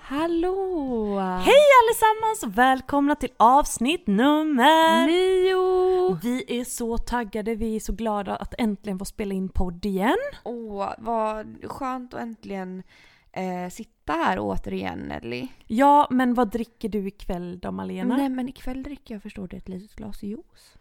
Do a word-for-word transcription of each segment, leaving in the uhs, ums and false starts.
Hallå! Hej allesammans och välkomna till avsnitt nummer nio! Vi är så taggade, vi är så glada att äntligen få spela in podd igen. Åh, vad skönt att äntligen eh, sitta här återigen, Nelly. Ja, men vad dricker du ikväll då, Malena? Nej, men ikväll dricker jag, förstår det, ett litet glas juice.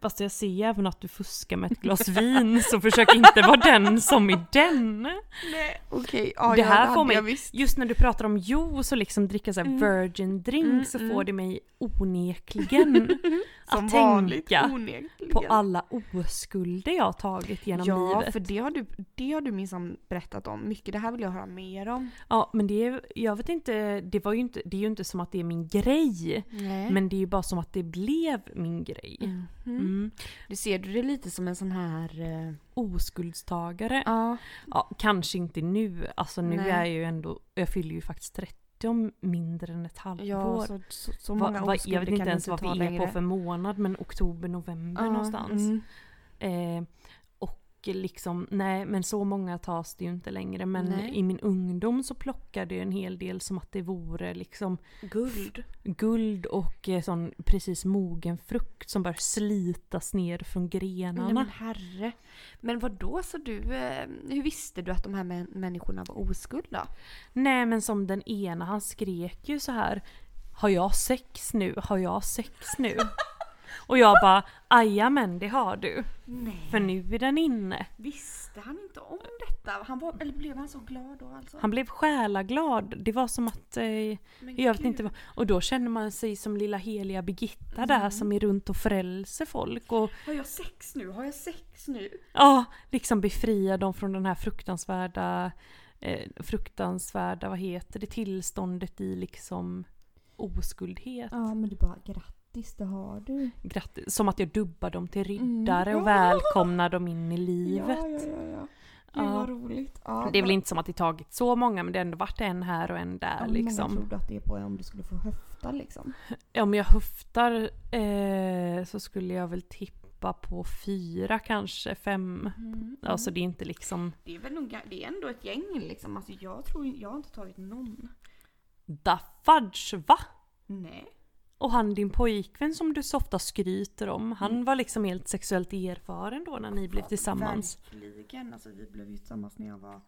Fast jag ser även att du fuskar med ett glas vin, så försök inte vara den som är den. Nej, okej. Ja, det här får mig, just när du pratar om juice och liksom dricka så här mm. virgin drink mm, så mm. får det mig onekligen att vanligt, tänka onekligen. På alla oskulder jag har tagit genom ja, livet. Ja, för det har du, det har du minsann berättat om mycket. Det här vill jag höra mer om. Ja, men det är, jag vet inte, det var ju inte, det är ju inte som att det är min grej. Nej. Men det är ju bara som att det blev min grej. Mm. Mm. Mm. Du ser du det lite som en sån här eh... oskuldstagare. Ja. Ja, kanske inte nu. Alltså nu Nej. är jag ju ändå, jag fyller ju faktiskt trettio om mindre än ett halvår. Ja, så, så, så många va, va, jag vet inte ens vad vi är på för månad, men oktober, november ja, någonstans. Mm. Eh, liksom, nej men så många tas det ju inte längre, men nej. I min ungdom så plockade jag en hel del som att det vore liksom guld, guld och sån precis mogen frukt som bör slitas ner från grenarna. Nej, men herre, men vadå, så du, hur visste du att de här män- människorna var oskulda? Nej, men som den ena, han skrek ju så här: har jag sex nu? Har jag sex nu? Och jag bara, aja men det har du. Nej. För nu är den inne. Visste han inte om detta? Han var, eller blev han så glad då? Alltså? Han blev själaglad. Det var som att... Eh, jag vet inte vad, och då känner man sig som lilla heliga Birgitta mm. där som är runt och frälser folk. Och, har jag sex nu? Har jag sex nu? Ja, liksom befria dem från den här fruktansvärda... Eh, fruktansvärda, vad heter det? Tillståndet i liksom oskuldhet. Ja, men det är bara grattis. Det har du. Grattis. Som att jag dubbar dem till riddare mm. och välkomnar dem in i livet. Ja, ja, ja, ja. Det var ja. roligt. Ja, det är väl inte som att det tagit så många, men det har ändå varit en här och en där. Ja, liksom. Många trodde att det är på om du skulle få höfta. Liksom. Ja, om jag höftar eh, så skulle jag väl tippa på fyra, kanske fem. Mm, mm. Alltså det är inte liksom... Det är väl någon, det är ändå ett gäng liksom. Alltså, jag tror jag har inte tagit någon. Da fudge, va? Nej. Och han, din pojkvän som du så ofta skryter om, han mm. var liksom helt sexuellt erfaren då när ni ja, blev tillsammans. Verkligen, alltså vi blev ju tillsammans när jag var,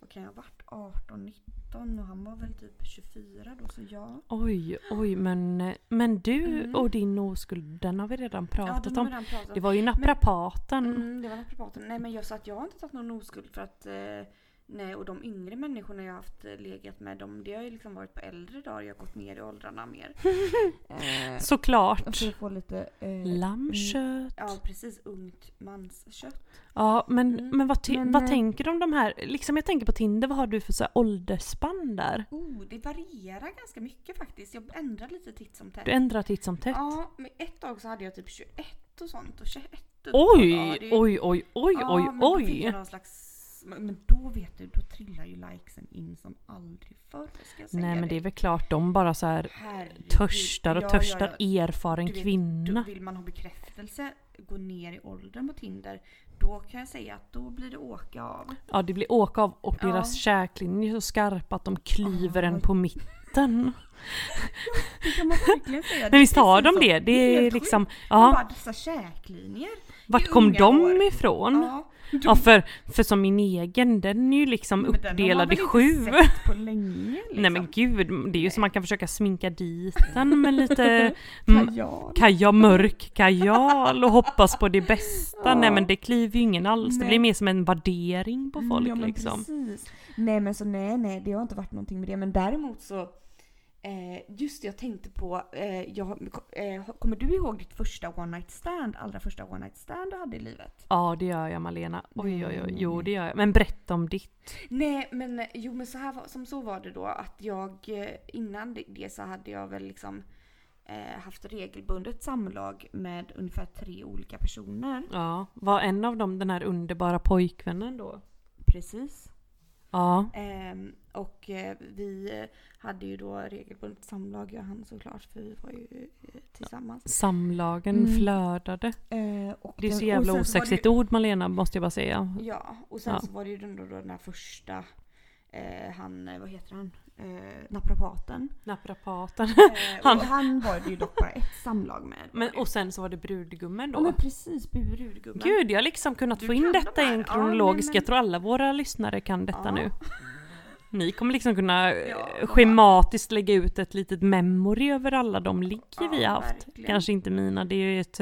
vad kan jag ha varit, arton nitton och han var väl typ tjugofyra då, så jag... Oj, oj, men, men du mm. och din oskuld, den har vi redan pratat ja, om. Redan pratat. Det var ju naprapaten. Men, mm, det var naprapaten. Nej, men jag sa att jag har inte tagit någon oskuld för att... Eh, Nej, och de yngre människorna jag har haft legat med, de, det har ju liksom varit på äldre dagar, jag har gått ner i åldrarna mer. eh, Såklart. För att få lite... Eh, lammkött. Mm, ja, precis. Ungt manskött. Ja, men, mm. men, vad, t- men, vad tänker du om de här? Liksom jag tänker på Tinder, vad har du för så här åldersspann där? Oh, det varierar ganska mycket faktiskt. Jag ändrar lite titt som tätt. Du ändrar titt som tätt? Ja, men ett tag så hade jag typ tjugoett och sånt och tjugoett. Oj, ja, ju... oj, oj, oj, ja, oj, oj. Ja, fick jag någon slags... Men då vet du, då trillar ju likesen in som aldrig förr, ska jag säga. Nej, men det är väl klart, de bara så här herregud, törstar och ja, törstar ja, ja. erfaren vet, kvinna. Vill man ha bekräftelse, gå ner i åldern på Tinder, då kan jag säga att då blir det åka av. Ja, det blir åka av och ja. deras käklinjer är så skarpa att de klyver en oh. på mitten. Det kan man verkligen säga. Men visst har de det? Det är liksom... Ja. Dessa käklinjer. Vart kom de år. ifrån? Ja. Ja, för, för som min egen, den är ju liksom uppdelad i sju. På länge, liksom. Nej men gud, det är ju som man kan försöka sminka dit den med lite kajal. Kaja, mörk kajal och hoppas på det bästa. Ja. Nej men det kliver ju ingen alls. Nej. Det blir mer som en värdering på folk. Ja, men liksom. Precis. Nej men så nej, nej, det har inte varit någonting med det. Men däremot så, just det, jag tänkte på, jag, kommer du ihåg ditt första one night stand, allra första one night stand du hade i livet? Ja, det gör jag, Malena. Oj, oj, oj, jo det gör jag. Men berätta om ditt. Nej, men jo men så här som så var det då, att jag innan det så hade jag väl liksom eh, haft regelbundet samlag med ungefär tre olika personer. Ja, var en av dem den här underbara pojkvännen då? Precis. Ja. Eh, och eh, vi hade ju då regelbundet samlag, jag och han såklart, för vi var ju eh, tillsammans. Samlagen mm. flödade. Eh, och det är den, så jävla osexigt det, ord, Malena, måste jag bara säga. Ja, och sen ja. så var det ju den, då, den här första, eh, han, vad heter han? Eh, naprapaten. Naprapaten. Eh, han. han var det ju dock bara ett samlag med. Men, och sen så var det brudgummen då. Ja, men precis, brudgummen. Gud, jag har liksom kunnat du få in detta de i en kronologisk. Ja, men... Jag tror alla våra lyssnare kan detta ja. nu. Ni kommer liksom kunna ja, schematiskt bara... lägga ut ett litet memory över alla de ligger ja, vi har haft. Verkligen. Kanske inte mina, det är ju ett...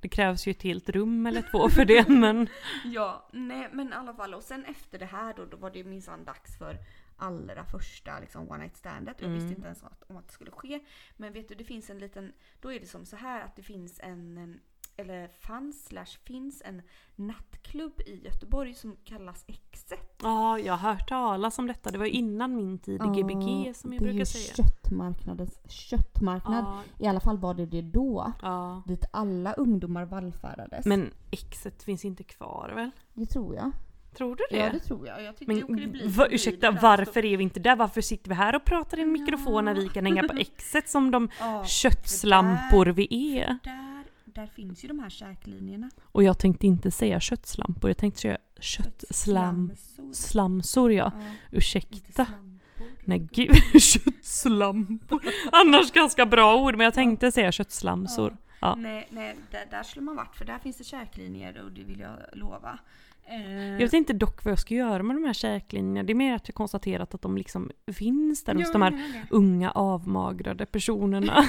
Det krävs ju ett helt rum eller två för det, men... ja, nej, men i alla fall. Och sen efter det här då, då var det ju minsann dags för allra första liksom, one night standet. Jag mm. visste inte ens att, om att det skulle ske. Men vet du, det finns en liten... Då är det som så här att det finns en... en eller fanns slash finns en nattklubb i Göteborg som kallas Exet. Ja, jag har hört talas om detta. Det var innan min tid i G B G som jag brukar säga. Det är ju köttmarknadens köttmarknad. Ja. I alla fall var det det då. Ja. Dit alla ungdomar vallfärdades. Men Exet finns inte kvar väl? Det tror jag. Tror du det? Ja, det tror jag. Jag tycker men, det blir va, ursäkta, varför är vi inte där? Varför sitter vi här och pratar i en mikrofon ja. när vi kan hänga på Exet som de ja, köttslampor där, vi är? Där finns ju de här käklinjerna. Och jag tänkte inte säga köttslampor. Jag tänkte säga köttslamsor. Slamsor, ja. ja. Ursäkta. Nej, gud. Köttslampor. Annars ganska bra ord, men jag tänkte ja. säga köttslamsor. Ja. Ja. Nej, nej där, där skulle man varit. För där finns det käklinjer och det vill jag lova. Jag vet inte dock vad jag ska göra med de här käklinjerna. Det är mer att jag konstaterat att de liksom finns där hos jo, de här nej, nej. unga avmagrade personerna.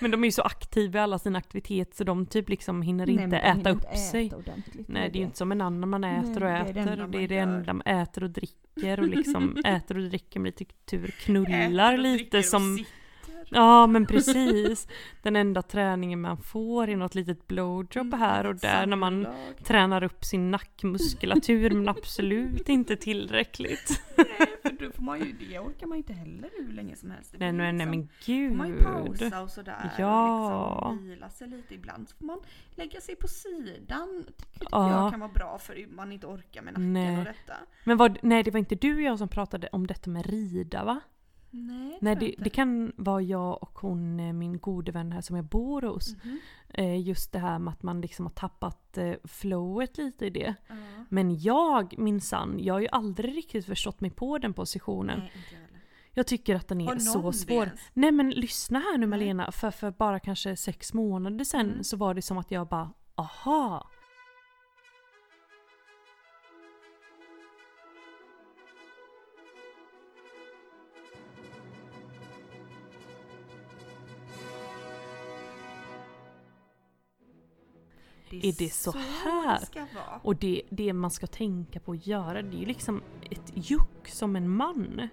Men de är ju så aktiva i alla sina aktiviteter så de typ liksom hinner nej, inte äta hinner upp inte sig. Äta nej, det är ju inte som en annan man äter nej, och äter. Det är det, och det, är det enda man äter och dricker och liksom äter och dricker med lite tur knullar lite som... Sitter. Ja, men precis. Den enda träningen man får är något litet blowjob här och där när man tränar upp sin nackmuskulatur, men absolut inte tillräckligt. Nej, för då får man ju det. Orkar man ju inte heller hur länge som helst. Nej, nej, nej, men gud. Får man ju pausa och sådär. Ja. Och liksom vila sig lite ibland. Så får man lägga sig på sidan. Det ja. kan vara bra för man inte orkar med nacken nej. och detta. Men vad, nej, det var inte du och jag som pratade om detta med rida, va? Nej, Nej det, det kan vara jag och hon, min gode vän här som jag bor hos. Mm-hmm. Eh, just det här med att man liksom har tappat eh, flowet lite i det. Uh-huh. Men jag, minsann, jag har ju aldrig riktigt förstått mig på den positionen. Nej, inte heller. Jag tycker att den är så svår. Ens? Nej, men lyssna här nu, Malena. För, för bara kanske sex månader sedan mm. så var det som att jag bara, aha... Det är, är det så, så här? Det ska vara. Och det, det man ska tänka på att göra, det är ju liksom ett juck som en man.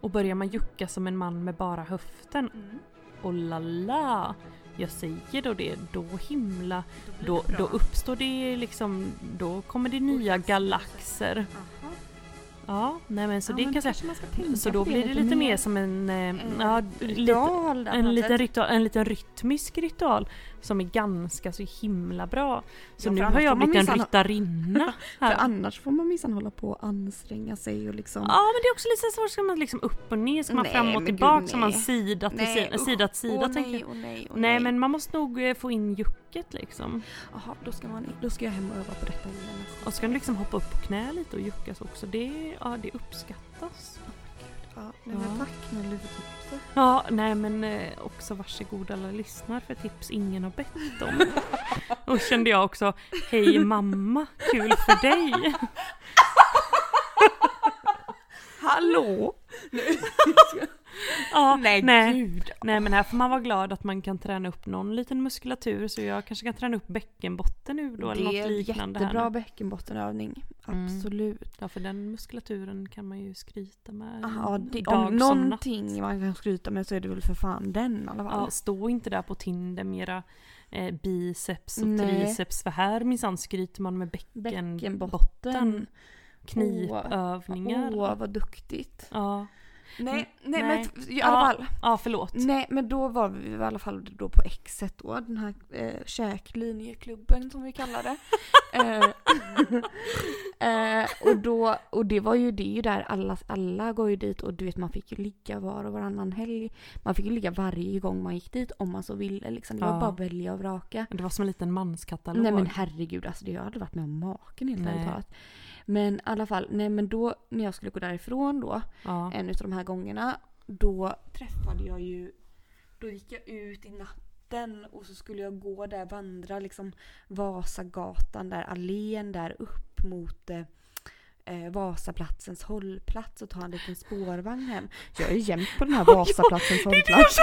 Och börjar man jucka som en man med bara höften. Mm. Och lala, jag säger då det, då himla, då, då, då uppstår det liksom, då kommer det nya galaxer. Aha. Ja, nej men så ja, det men kan säga, så då blir det lite, lite mer som en en, ja, ritual, lite, en liten ritual, en liten rytmisk ritual som är ganska så himla bra. Så ja, nu har jag blivit en ryttarinna. För annars får man minsann hålla på och anstränga sig och liksom. Ja, men det är också lite svårt, ska man liksom upp och ner, ska man nej, fram och tillbaka, gud, som man sida till nej, sida, sida till sida, oh, tänker nej, oh, nej, oh, nej, nej, men man måste nog få in jucket liksom. Jaha, då ska man då ska jag hem och öva på detta igen. Och så kan du liksom hoppa upp på knä lite och jucka så också. Det ja, det uppskattas. Oh, ja, nej, men tack ja. Nelly för tipset. Ja, nej men eh, också varsågod alla lyssnar för tips ingen har bett om. Och kände jag också, hej mamma, kul för dig. Hallå? Ja, nej, nej. Gud. Nej, men här får man vara glad att man kan träna upp någon liten muskulatur, så jag kanske kan träna upp bäckenbotten nu då, eller något liknande. Det är jättebra bäckenbottenövning, absolut. Mm. Ja, för den muskulaturen kan man ju skryta med. Aha, det, dag om som någonting natt. Man kan skryta med så är det väl för fan den. Ja, stå inte där på Tinder mera eh, biceps och nej. triceps, för här minsann skryter man med bäckenbotten. bäckenbotten. Knipövningar. Åh, oh, vad duktigt. Ja. Nej, nej, nej. men i alla fall. Ja, ja, förlåt. Nej, men då var vi i alla fall då på Exet då, den här eh, käklinjeklubben som vi kallar det. eh, eh, och då och det var ju det är ju där alla alla går ju dit och du vet man fick ju ligga var och varannan helg. Man fick ju ligga varje gång man gick dit om man så ville liksom, det var ja. bara välja och vraka. Det var som en liten manskatalog. Nej men herregud, alltså det jag hade varit med om maken helt enkelt. Men i alla fall, nej men då när jag skulle gå därifrån då, ja. en utav de här gångerna, då träffade jag ju, då gick jag ut i natten och så skulle jag gå där, vandra liksom Vasagatan där, allén där upp mot eh, Vasaplatsens hållplats och ta en liten spårvagn hem. Jag är jämt på den här Vasaplatsens hållplats.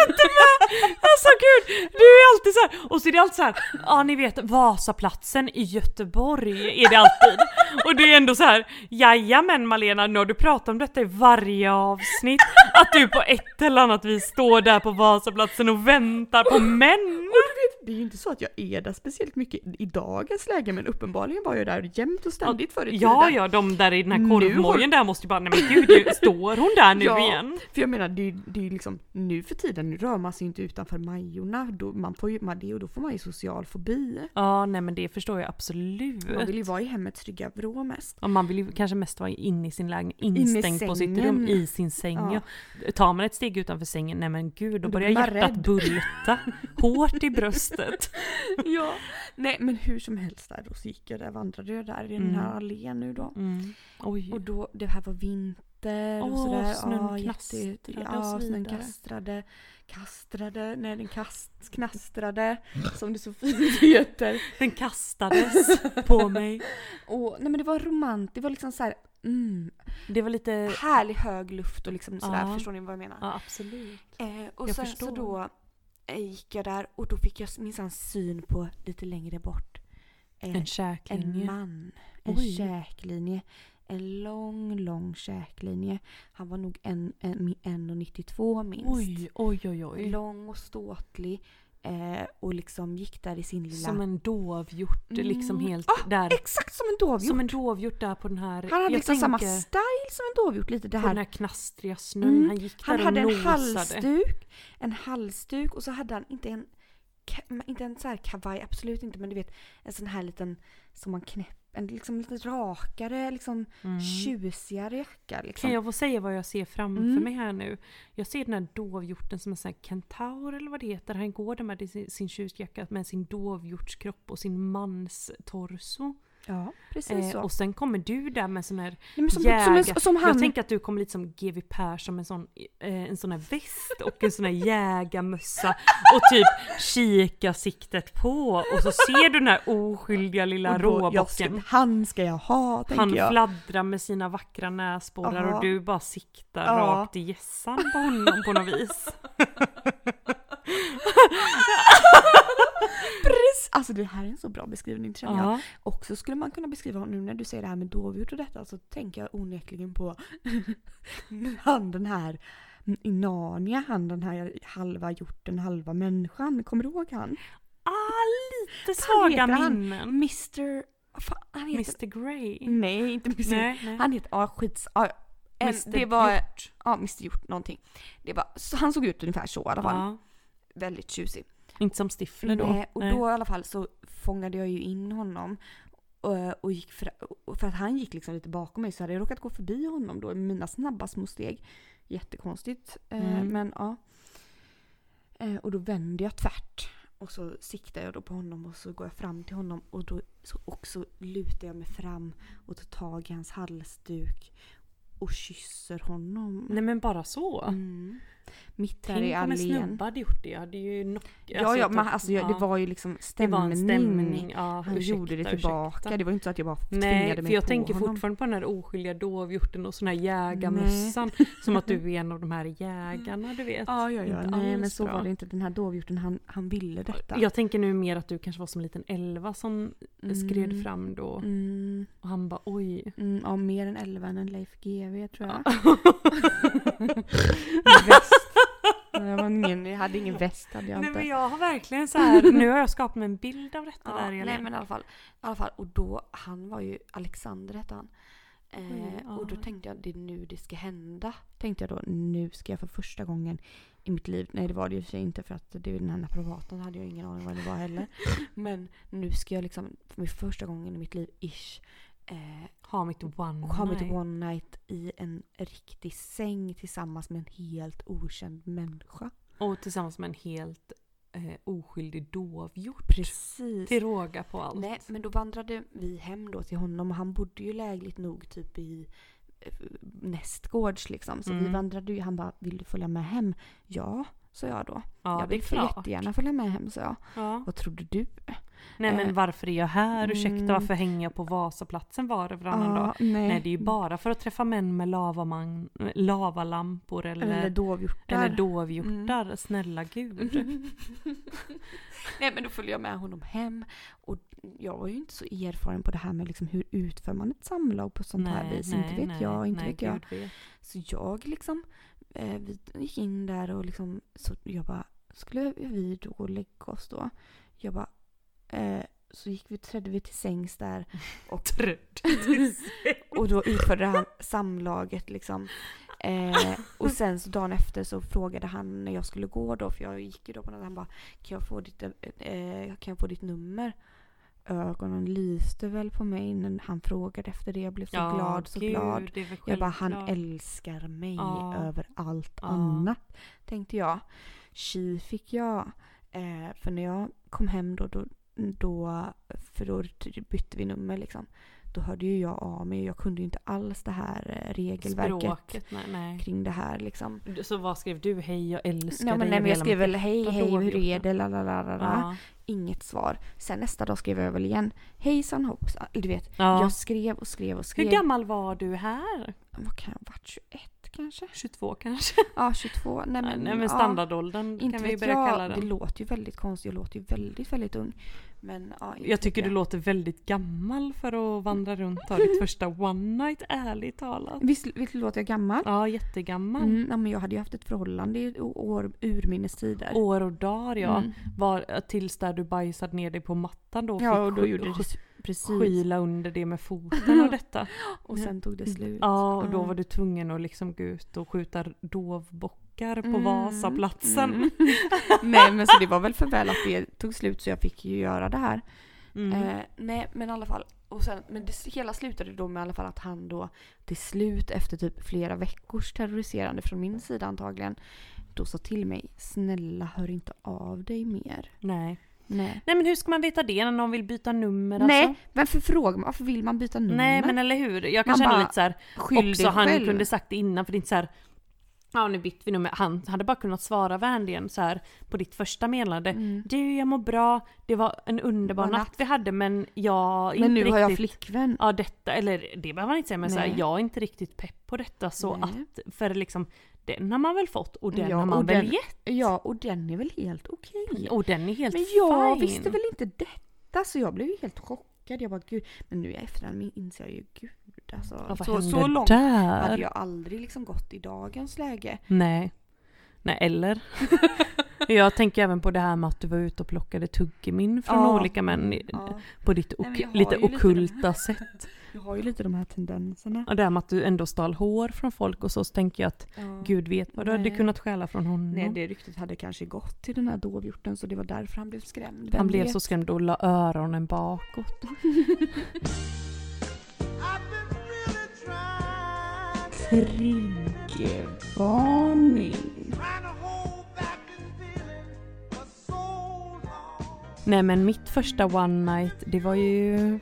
Alltså gud, du är alltid så här. Och så är det alltid så här, ja ni vet Vasaplatsen i Göteborg är det alltid. Och det är ändå så här, jajamän Malena, när du pratar om detta i varje avsnitt, att du på ett eller annat vis står där på Vasaplatsen och väntar på män. Och du vet, det är ju inte så att jag är där speciellt mycket i dagens läge, men uppenbarligen var jag där jämt och ständigt förr i tiden. Ja, ja, de där i den här korvmojen där måste ju bara, nej men gud, står hon där nu ja, igen? För jag menar, det, det är liksom, nu för tiden, nu rör man sig inte utanför Majorna, då man får ju man det och då får man ju social fobi. Ja, nej men det förstår jag absolut. Man vill ju vara i hemmets trygga vrå mest. Ja, man vill ju kanske mest vara inne i sin lägenhet, instängd in på sitt rum, i sin säng. Ja. Ja. Tar man ett steg utanför sängen, nej men gud, då börjar hjärtat rädd. bulta hårt i bröstet. Ja, nej men hur som helst där, då så gick jag där, vandrade jag där i mm. den här allén nu då. Mm. Oj. Och då, det här var vinter. Och sådär. Åh, snön knastrade ja, snön kastrade kastrade, nej den kast, knastrade som det så fint heter, den kastades på mig och, nej men det var romantiskt, det var liksom såhär mm, det var lite härlig hög luft och liksom sådär, ja. förstår ni vad jag menar? Ja, absolut. Eh, och jag sen förstår. Så då gick jag där och då fick jag minsann syn på lite längre bort eh, en käklinje, en man, en Oj. käklinje en lång, lång käklinje. Han var nog en, en, en och nittiotvå minst. Oj, oj, oj, oj. Lång och ståtlig. Eh, och liksom gick där i sin lilla... Som en dovhjort, mm. liksom helt ah, där. Exakt som en dovhjort. Som en dovhjort där på den här... Han hade liksom tänker, samma style som en dovhjort. Lite det här. På den här knastriga snön. Mm. Han gick där han och hade en halsduk. En halsduk. Och så hade han inte en... Inte en så här kavaj, absolut inte. Men du vet, en sån här liten... Som man knäpper. En liksom lite rakare, liksom mm. tjusigare jacka. Liksom. Kan jag få säga vad jag ser framför mm. mig här nu? Jag ser den här dovhjorten som en sån här kentaur eller vad det heter. Han går där med sin, sin tjusjacka med sin dovhjortskropp och sin mans torso. Ja, precis eh, så. Och sen kommer du där med sån här ja, som, jägar. Som en, som han... Jag tänker att du kommer lite som G V Persson med en sån, eh, en sån här väst och en sån här jägarmössa och typ kika siktet på och så ser du den här oskyldiga lilla råbocken. Han ska jag ha, tänker han jag. Han fladdrar med sina vackra näsborrar Aha. och du bara siktar Aha. rakt i gässan på honom på något vis. Precis. Alltså det här är en så bra beskrivning, känner ja. jag. Och så skulle man kunna beskriva, nu när du säger det här med dovhjort och detta, så tänker jag onekligen på han den här i Narnia, han den här halva hjorten, halva människan. Kommer du ihåg han? Ah, lite svaga minnen. Mr... Han heter... mister Grey. Nej, inte mister Nej, nej. Han heter... Ah, skits... Ah, en, det var... Hjort. Ja, mister Hjort, någonting. Det var, så han såg ut ungefär så i alla fall. Ja. Väldigt tjusig. Inte som Stifler då. Nej, och Nej. då i alla fall så fångade jag ju in honom och, och gick för, och för att han gick liksom lite bakom mig så hade jag råkat gå förbi honom då i mina snabba små steg. Jättekonstigt. Mm. Eh, men ja. Eh, och då vände jag tvärt och så siktade jag då på honom och så går jag fram till honom och då så också lutar jag mig fram och tar tag i hans halsduk och kysser honom. Nej men bara så. Mm. Mitt där i allén. Tänk om en snubba hade gjort det. Jag hade ju nock... Ja, alltså, ja men alltså ja. det var ju liksom stämning. Det var en stämning. Ja, han ursäkta, gjorde det tillbaka. Ursäkta. Det var inte så att jag bara tvingade Nej, mig på honom. Nej, för jag tänker honom. fortfarande på den här oskyldiga dovhjorten och sån här jägarmössan. Som att du är en av de här jägarna, du vet. Ja, ja, ja. Inte Nej, men så bra. var det inte. Den här dovhjorten, han, han ville detta. Jag tänker nu mer att du kanske var som en liten elva som mm. skred fram då. Mm. Och han bara, oj. Mm, ja, mer än elva än en Leif G W, tror jag. Jag, var ingen, jag hade ingen väst hade jag inte. Nej men jag har verkligen så här, nu har jag skapat mig en bild av detta ja, där. Nej men i alla fall, i alla fall och då han var ju Alexander hette han. Mm, eh, och då tänkte jag, det är nu det ska hända. Tänkte jag då, nu ska jag för första gången i mitt liv, nej det var det ju för inte, för att det är den här naprapaten, hade jag ingen aning vad det var heller. Men nu ska jag liksom för första gången i mitt liv ish eh, ha mitt one, ha mitt one night i en riktig säng tillsammans med en helt okänd människa. Och tillsammans med en helt eh, oskyldig dovhjort. Precis. Till råga på allt. Nej, men då vandrade vi hem då till honom, och han bodde ju lägligt nog typ i eh, nästgårds liksom. Så mm. vi vandrade ju, han bara, vill du följa med hem? Ja, så jag då. Ja, jag vill jättegärna följa med hem, så jag. Ja. Vad trodde du? Nej, men varför är jag här? Ursäkta, mm. varför hänger jag på Vasaplatsen var och varannan ah, dag? Nej. nej, det är ju bara för att träffa män med lavaman, lavalampor eller, eller dovhjortar. Eller dovhjortar. Mm. Snälla gud. Mm. Nej, men då följer jag med honom hem. Och jag var ju inte så erfaren på det här med liksom hur utför man ett samlag på sånt nej, här vis. Nej, inte vet nej, jag, inte nej, vet jag. Vet. Så jag liksom, eh, vi gick in där och liksom, så jag bara, skulle vi då lägga oss då? Jag bara, så gick vi, trädde vi till sängs där och, till och då utförde han samlaget liksom. Eh, och sen så dagen efter så frågade han när jag skulle gå då, för jag gick ju då på något, han bara, kan jag få ditt, eh, kan jag få ditt nummer? Ögonen lyste väl på mig innan han frågade efter det. Jag blev så ja, glad, så gud, glad. Jag bara, han älskar mig ja. över allt ja. annat, tänkte jag. Tji fick jag. Eh, för när jag kom hem då, då Då, för då bytte vi nummer liksom. Då hörde ju jag av mig. Jag kunde ju inte alls det här regelverket. Språket, nej, nej. Kring det här liksom. Så vad skrev du? Hej, jag älskar nej, dig. Nej, men jag skrev väl hej, hej, hur är det? Ja. Inget svar. Sen nästa dag skrev jag väl igen. Hejsan hoppsan. Du vet, ja. jag skrev och skrev och skrev. Hur gammal var du här? Vad kan jag ha varit? tjugoett kanske? tjugotvå kanske? Ja, tjugotvå. Nej, men, Nej, men standardåldern ja, kan vi börja jag, kalla den. Det låter ju väldigt konstigt. Jag låter ju väldigt, väldigt ung. Men, ja, jag tycker jag. du låter väldigt gammal för att vandra runt och ta ditt första one night, ärligt talat. Visst, visst låter jag gammal? Ja, jättegammal. Mm, ja, men jag hade ju haft ett förhållande i år, urminnes tider. År och dagar, ja. Mm. Var, tills där du bajsade ner dig på mattan då. Ja, och då gjorde du precis. Skila under det med foten och detta. Och sen tog det slut. Ja, och då var du tvungen att liksom gå ut och skjuta dovbockar på mm. Vasaplatsen. Mm. Nej, men så det var väl för väl att det tog slut, så jag fick ju göra det här. Mm. Eh, nej, men i alla fall. Och sen, men det hela slutade då med i alla fall att han då till slut efter typ flera veckors terroriserande från min sida antagligen, då sa till mig, snälla hör inte av dig mer. Nej. Nej. Nej, men hur ska man veta det när någon vill byta nummer? Nej, alltså? Varför frågar man? Varför vill man byta nummer? Nej, men eller hur? Jag kan man känna lite så här, också han själv. Kunde sagt det innan, för det är inte så här, ja nu bytt vi nummer. Han hade bara kunnat svara vänligen så här på ditt första meddelande. Mm. Du, jag mår bra, det var en underbar natt. natt vi hade, men jag men inte nu riktigt, har jag flickvän. Ja, detta, eller det behöver man inte säga, men så här, jag är inte riktigt pepp på detta, så Nej. att, för liksom den har man väl fått och den ja, har man väl den, gett. Ja, och den är väl helt okej. Okay. Och den är helt Men jag fine. visste väl inte detta, så jag blev ju helt chockad. Jag bara, gud. Men nu efterhand inser jag ju, gud. Alltså, ja, så, så långt där? Hade jag aldrig liksom gått i dagens läge. Nej. Nej, eller? Jag tänker även på det här med att du var ute och plockade tuggmin från ja. olika män ja. på ditt ok- Nej, lite okulta lite... sätt. Jag har ju lite de här tendenserna. Och det här med att du ändå stal hår från folk och så, så tänker jag att ja. Gud vet vad du Nej. hade kunnat stjäla från honom. Nej, det ryktet hade kanske gått till den här dovhjorten, så det var därför han blev skrämd. Vem han blev vet? så skrämd och la öronen bakåt. Triggervarning. Nej, men mitt första one night, det var ju...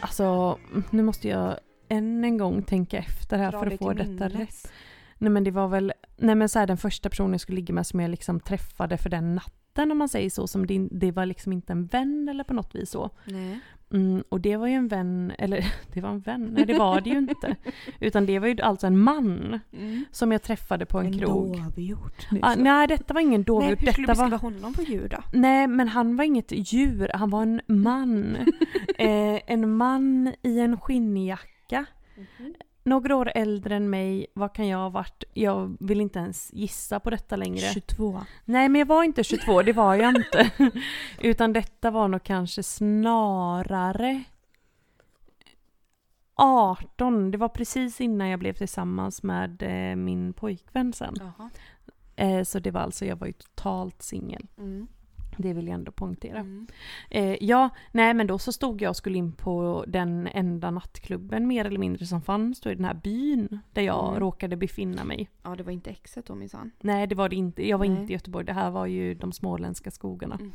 Alltså, nu måste jag än en gång tänka efter här Dra för att få detta rätt. Nej, men det var väl... Nej, men så här, den första personen jag skulle ligga med som jag liksom träffade för den natten, om man säger så, som det, det var liksom inte en vän eller på något vis så. Nej. Mm, och det var ju en vän, eller det var en vän, nej det var det ju inte. Utan det var ju alltså en man mm. som jag träffade på en, en krog. En dovhjort. Ah, nej, detta var ingen dovhjort. Nej, hur skulle detta du beskriva var... honom på djur då? Nej, men han var inget djur, han var en man. eh, en man i en skinnjacka. Mm-hmm. Några år äldre än mig, vad kan jag ha varit? Jag vill inte ens gissa på detta längre. tjugotvå. Nej, men jag var inte tjugotvå, det var jag inte. Utan detta var nog kanske snarare arton, det var precis innan jag blev tillsammans med eh, min pojkvän sen. Eh, så det var alltså, jag var ju totalt singel. Mm. Det vill jag ändå poängtera. Mm. Eh, ja, nej men då så stod jag och skulle in på den enda nattklubben mer eller mindre som fanns då i den här byn där jag mm. råkade befinna mig. Ja, det var inte Exet då minsann. Nej, det var det inte. Jag var nej. inte i Göteborg. Det här var ju de småländska skogarna. Mm.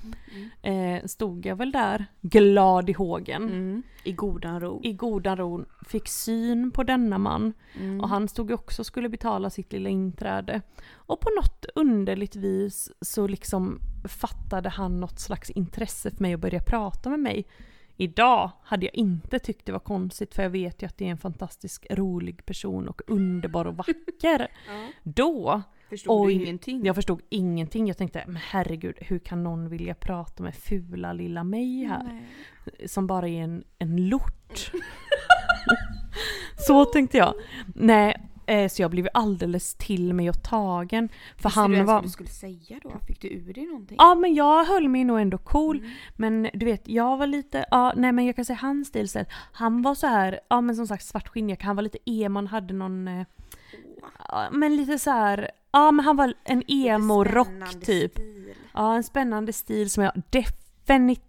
Mm. Eh, stod jag väl där glad i hågen. Mm. I godan ro. I godan ro. Fick syn på denna man. Mm. Och han stod också och skulle betala sitt lilla inträde. Och på något underligt vis så liksom fattade han något slags intresse för mig och började prata med mig. Idag hade jag inte tyckt det var konstigt, för jag vet ju att det är en fantastisk rolig person och underbar och vacker. Ja. Då förstod du ingenting. Jag förstod ingenting. Jag tänkte, men herregud, hur kan någon vilja prata med fula lilla mig här? Nej. Som bara är en, en lort. Så tänkte jag. Nej. Så jag blev alldeles till mig och tagen. För visste han du ens var... vad du skulle säga då? Fick du ur dig någonting? Ja, men jag höll mig nog ändå cool. Mm. Men du vet, jag var lite... Ja, nej, men jag kan säga hans stil. Han var så här... Ja, men som sagt, svartskinnig. Han var lite emo. Hade någon... Eh, ja, men lite så här... Ja, men han var en emo-rock typ. Stil. Ja, en spännande stil som jag definitivt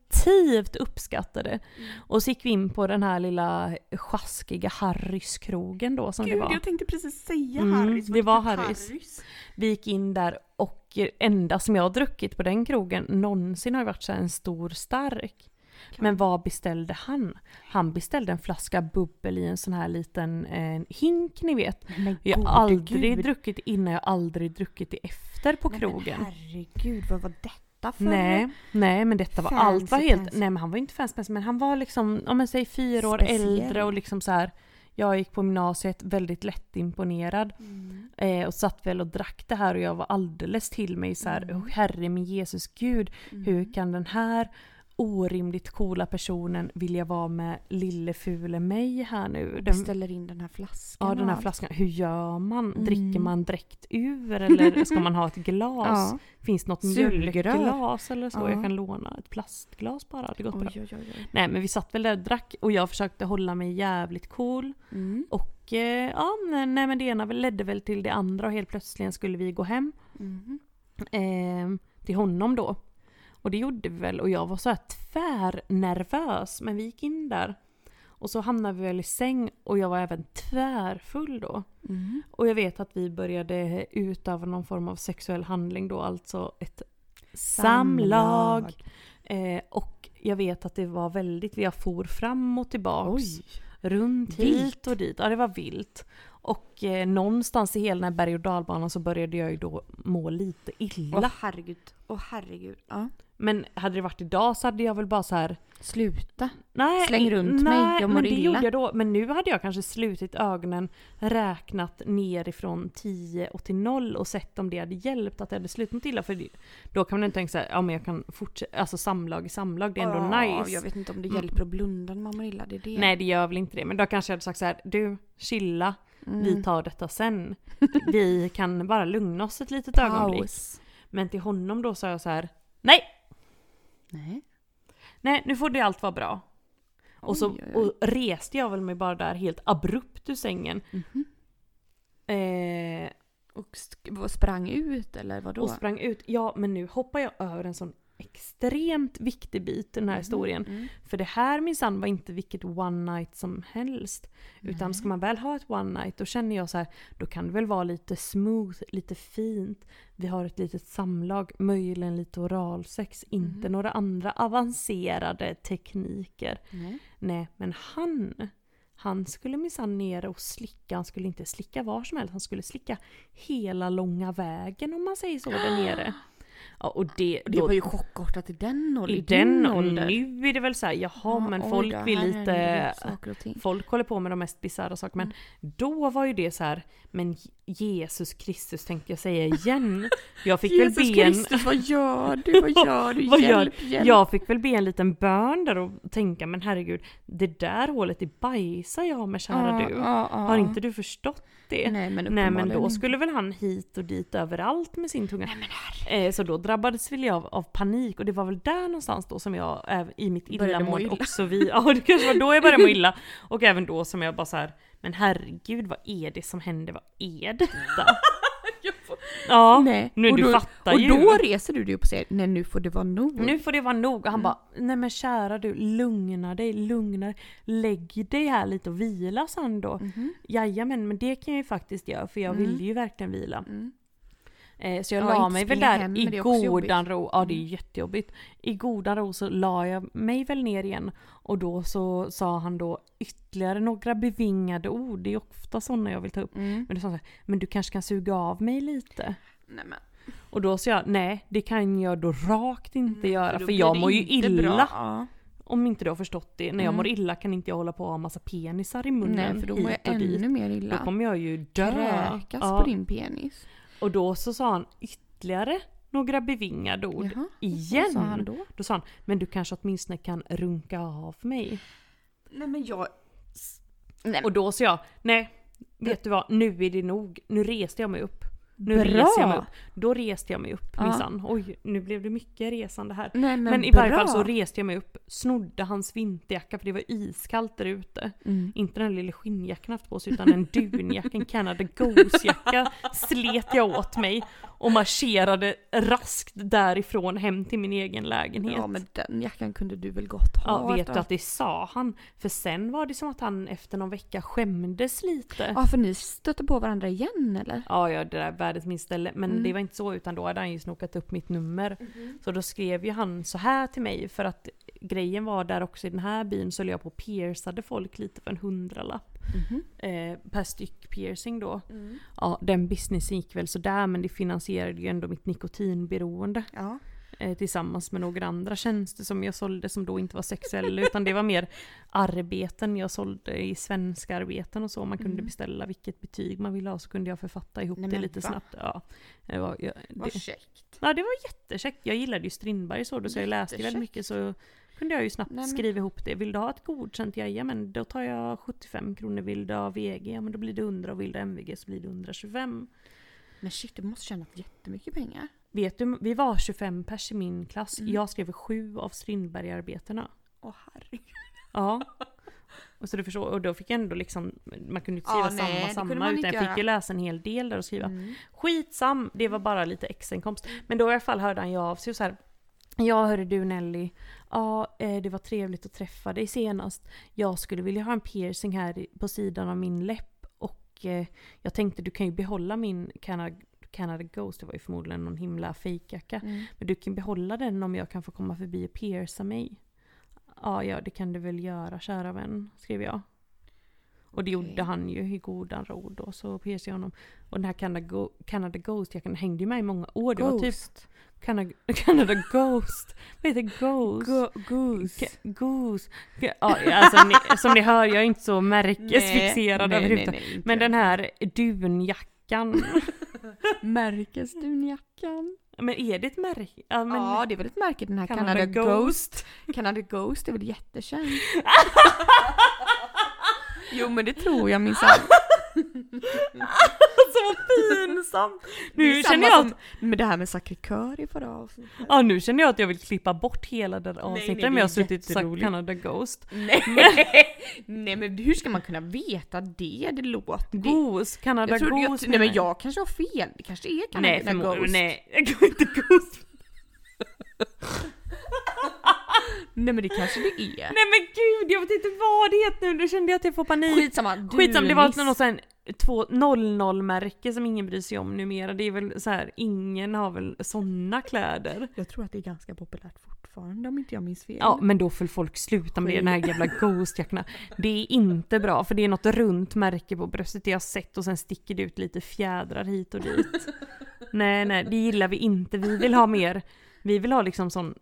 uppskattade. Mm. Och så gick vi in på den här lilla sjaskiga Harryskrogen då som Gud, det var. Jag tänkte precis säga mm, Harrys. Det var Harrys. Harrys. Vi gick in där och enda som jag har druckit på den krogen någonsin har varit så en stor stark. Kan. Men vad beställde han? Han beställde en flaska bubbel i en sån här liten eh, hink, ni vet. Men jag har aldrig Gud. druckit innan, jag har aldrig druckit i efter på men, krogen. Men herregud, vad var detta? Nej, nej, men detta var fancy, allt var helt fancy. Nej, men han var inte fancy, men han var liksom om man säger fyra år speciell. Äldre och liksom så här. Jag gick på gymnasiet väldigt lätt imponerad mm. eh, och satt väl och drack det här och jag var alldeles till mig så här, mm. herre min Jesus Gud, mm. hur kan den här orimligt coola personen vill jag vara med lille fule mig här nu. Den ställer in den här flaskan. Ja, den här flaskan. Hur gör man? Mm. Dricker man direkt ur eller ska man ha ett glas? Ja. Finns något mjölkglas eller så? Ja. Jag kan låna ett plastglas bara. Det gått oj, bra. Oj, oj, oj. Nej, men vi satt väl där och drack och jag försökte hålla mig jävligt cool. Mm. Och eh, ja, nej, men det ena ledde väl till det andra och helt plötsligt skulle vi gå hem. Mm. Eh, till honom då. Och det gjorde vi väl och jag var så här tvärnervös, men vi gick in där och så hamnade vi väl i säng och jag var även tvärfull då. Mm. Och jag vet att vi började utöva någon form av sexuell handling då, alltså ett samlag. samlag. Eh, och jag vet att det var väldigt, jag for fram och tillbaks. Oj. Runt vilt. hit och dit. Ja, det var vilt. Och eh, någonstans i hela den här berg- och dalbanan så började jag ju då må lite illa. Åh herregud, åh herregud. Ja. Men hade det varit idag så hade jag väl bara så här... Sluta. Nej, släng runt nej, mig, jag mår men illa. Det gjorde jag då. Men nu hade jag kanske slutit ögonen, räknat nerifrån tio och till noll och sett om det hade hjälpt att det hade slutat illa. För då kan man inte tänka så här, ja men jag kan fortsätta, alltså samlag i samlag, det är ändå oh, nice. Jag vet inte om det hjälper att blunda när man mår illa, det är det. Nej, det gör väl inte det. Men då kanske jag hade sagt så här, du, chilla, mm. vi tar detta sen. Vi kan bara lugna oss ett litet Paus. ögonblick. Men till honom då sa jag så här, nej! Nej. Nej, nu får det allt vara bra. Och så oj, oj, oj. Och reste jag väl mig bara där helt abrupt ur sängen. Mm-hmm. Eh, och sk- sprang ut eller vadå? Och sprang ut. Ja, men nu hoppar jag över en sån extremt viktig bit i den här mm-hmm. historien. Mm. För det här minsann var inte vilket one night som helst. Mm. Utan ska man väl ha ett one night, då känner jag så här, då kan det väl vara lite smooth, lite fint. Vi har ett litet samlag, möjligen lite oralsex, inte mm. några andra avancerade tekniker. Mm. Nej, men han, han skulle minsann ner och slicka. Han skulle inte slicka var som helst, han skulle slicka hela långa vägen om man säger så där nere. Ja, och det, det då, var ju chockartat i den åldern. I den åldern. Nu är det väl så här, jaha, ja, men folk då, vill lite... Folk håller på med de mest bizarra saker. Men mm. då var ju det så här, men Jesus Kristus tänkte jag säga igen. Jag fick Jesus väl be en... Kristus, vad gör du? Vad gör du? Vad hjälp, gör... hjälp. Jag fick väl be en liten bön där och tänka, men herregud, det där hålet i bajsar jag med, kära ah, du. Ah, ah. Har inte du förstått? det. Nej, men, Nej, men då skulle väl han hit och dit överallt med sin tunga. Nej, men här. Eh, så då drabbades väl jag av, av panik. Och det var väl där någonstans då som jag äh, i mitt illamål också vi... Ja, det kanske var då jag började må illa. Och även då som jag bara så här, men herregud, vad är det som händer? Vad är detta? Får... Ja, nej. Nu, och du då, fattar och ju. Och då reser du dig upp och säger, nej, nu får det vara nog. Nu får det vara nog. Och han mm. bara, nej men kära du, lugna dig, lugna dig. Lägg dig här lite och vila, sa han då. Mm-hmm. Jajamän, men det kan jag ju faktiskt göra, för jag mm. ville ju verkligen vila. Mm. Eh, så jag, jag la mig väl där hem, i godan ro. Ja, det är jättejobbigt. I godan ro så la jag mig väl ner igen. Och då så sa han då ytterligare några bevingade ord. Det är ofta sådana jag vill ta upp. Mm. Men, det sa han så här, men du kanske kan suga av mig lite. Nej, men. Och då sa jag, nej, det kan jag då rakt inte mm, göra. För, för jag mår ju illa. Ja. Om inte du har förstått det. När mm. jag mår illa kan inte jag hålla på att ha massa penisar i munnen. Nej, för då mår jag ännu dit. mer illa. Då kommer jag ju dö. Kräkas ja. på din penis. Och då så sa han ytterligare några bevingade ord. Jaha, igen. Sa han då? Då sa han, men du kanske åtminstone kan runka av mig. Nej, men jag... Nej, men... Och då sa jag, nej, vet det... du vad, nu är det nog. Nu reste jag mig upp. Nu bra. Reser jag mig upp. Då reste jag mig upp, ja. minsann. Oj, nu blev det mycket resande här. Nej, men men i varje fall så reste jag mig upp, snodde hans vinterjacka, för det var iskallt där ute. Mm. Inte den lilla skinnjackan haft på sig, utan en dunjacka, en Canada Goose-jacka, slet jag åt mig och marscherade raskt därifrån hem till min egen lägenhet. Ja, men den jackan kunde du väl gott ha. Ja, vet då. Du att det sa han. För sen var det som att han efter någon vecka skämdes lite. Ja, för ni stötte på varandra igen, eller? Ja, ja, det där världens minst ställe. Men mm. det var inte så, utan då hade han ju snokat upp mitt nummer. Mm. Så då skrev ju han så här till mig, för att grejen var där också i den här byn så höll jag på och piercade folk lite för en hundralapp. Mm. Eh, per styck piercing då. Mm. Ja, den businessen gick väl så där, men det finansierade ju ändå mitt nikotinberoende. Ja. Eh, tillsammans med några andra tjänster som jag sålde som då inte var sexuella utan det var mer arbeten jag sålde i svenska arbeten och så. Man kunde mm. beställa vilket betyg man ville ha, så kunde jag författa ihop. Nej, det lite va? Snabbt. Ja. Det var, jag, det, var käckt. Ja, det var jättekäckt. Jag gillade ju Strindberg så, då, så jag läste väldigt mycket så... kunde jag ju snabbt Nej, men... skriva ihop det. Vill du ha ett godkänt? Ja, men då tar jag sjuttiofem kronor. Vill du ha V G? Ja, men då blir det hundra. Och vill du ha M V G så blir det hundratjugofem. Men shit, du måste tjäna jättemycket pengar. Vet du, vi var tjugofem pers i min klass. Mm. Jag skrev sju av Strindberg-arbetena. Åh, herregud. Ja. Och så du förstår, och då fick jag ändå liksom, man kunde inte skriva ah, samma nej, samma utan jag fick ju läsa en hel del där och skriva. Mm. Skitsam, det var bara lite exinkomst. Men då i alla fall hörde han ju av sig och så här, ja, hörde du Nelly, ja, det var trevligt att träffa dig senast. Jag skulle vilja ha en piercing här på sidan av min läpp och jag tänkte du kan ju behålla min Canada, Canada Goose, det var ju förmodligen någon himla fejkjacka. Mm. Men du kan behålla den om jag kan få komma förbi och pierca mig. Ja, ja, det kan du väl göra, kära vän, skrev jag. Och det gjorde han ju i godan ro då, så piercade jag honom. Och den här Canada, Go- Canada Goose, jag hängde ju med i många år. Det Ghost. Var typ Canada, Canada Ghost. Vad heter Ghost? Go- goose. Ka- goose. Ka- ja, alltså, ni, som ni hör, jag är inte så märkesfixerad. Nej, nej, nej, nej, men den här dunjackan. Märkesdunjackan. Men är det ett märke? Ja, men... ja, det är väl ett märke, den här Canada, Canada Ghost. Ghost. Canada Ghost är väl jättekänd. Jo, men det tror jag minsann. Så pinsamt. Nu känner jag att... med det här med sakrikör i förra avsnittet. Ja, nu känner jag att jag vill klippa bort hela den avsnittet, men jag har suttit och sagt Canada Ghost. Nej. Nej, men hur ska man kunna veta det? Det låter... Ghost, Canada Ghost. Nej, men jag kanske har fel. Det kanske är Canada Ghost. Nej, förmodligen. Nej, jag kan inte Ghost. Nej, men det kanske det är. Nej, men gud, jag vet inte vad det heter nu. Nu kände jag att jag får panik. Skitsamma. Du Skitsamma, det var miss... någon sån två noll noll-märke som ingen bryr sig om numera. Det är väl så här, ingen har väl såna kläder. Jag tror att det är ganska populärt fortfarande, om inte jag minns fel. Ja, men då får folk sluta med den här jävla ghostjackorna. Det är inte bra, för det är något runt märke på bröstet jag har sett och sen sticker det ut lite fjädrar hit och dit. Nej, nej, det gillar vi inte. Vi vill ha mer. Vi vill ha liksom sån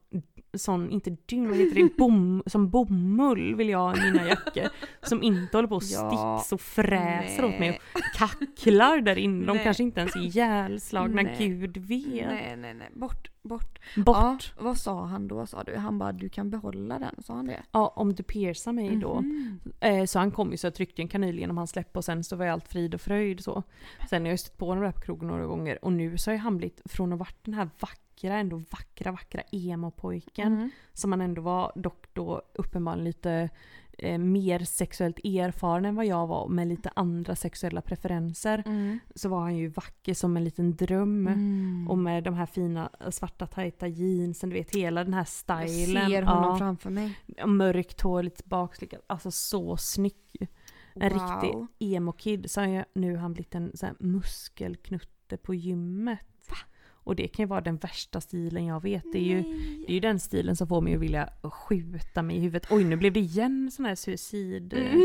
sån, inte dyn, vad heter det, bom, som bomull vill jag ha i mina jackor. Som inte håller på och ja, sticks och fräser nej. åt mig och kacklar där inne. De nej. kanske inte ens är ihjälslagna, nej. gud vet. Nej, nej, nej. Bort, bort. Bort. Ja, vad sa han då, sa du? Han bara, du kan behålla den, sa han det? Ja, om du piercar mig då. Mm-hmm. Så han kom ju så jag tryckte en kanyl genom hans släpp och sen så var jag allt frid och fröjd. Så. Sen har jag stött på honom där på krogen några gånger och nu så har jag hamnat från att vara den här vackra ändå vackra, vackra emo-pojken mm. som han ändå var, dock då uppenbarligen lite eh, mer sexuellt erfaren än vad jag var med lite andra sexuella preferenser mm. så var han ju vacker som en liten dröm mm. och med de här fina svarta tajta jeansen, du vet hela den här stylen. Jag ser honom ja. framför mig. Mörkt hår, lite bakslickat, alltså så snygg. En wow. riktig emo-kid. Så jag, nu har han blivit en sån här muskelknutte på gymmet. Och det kan ju vara den värsta stilen jag vet. Det är, ju, det är ju den stilen som får mig att vilja skjuta mig i huvudet. Oj, nu blev det igen sån här suicid. Mm.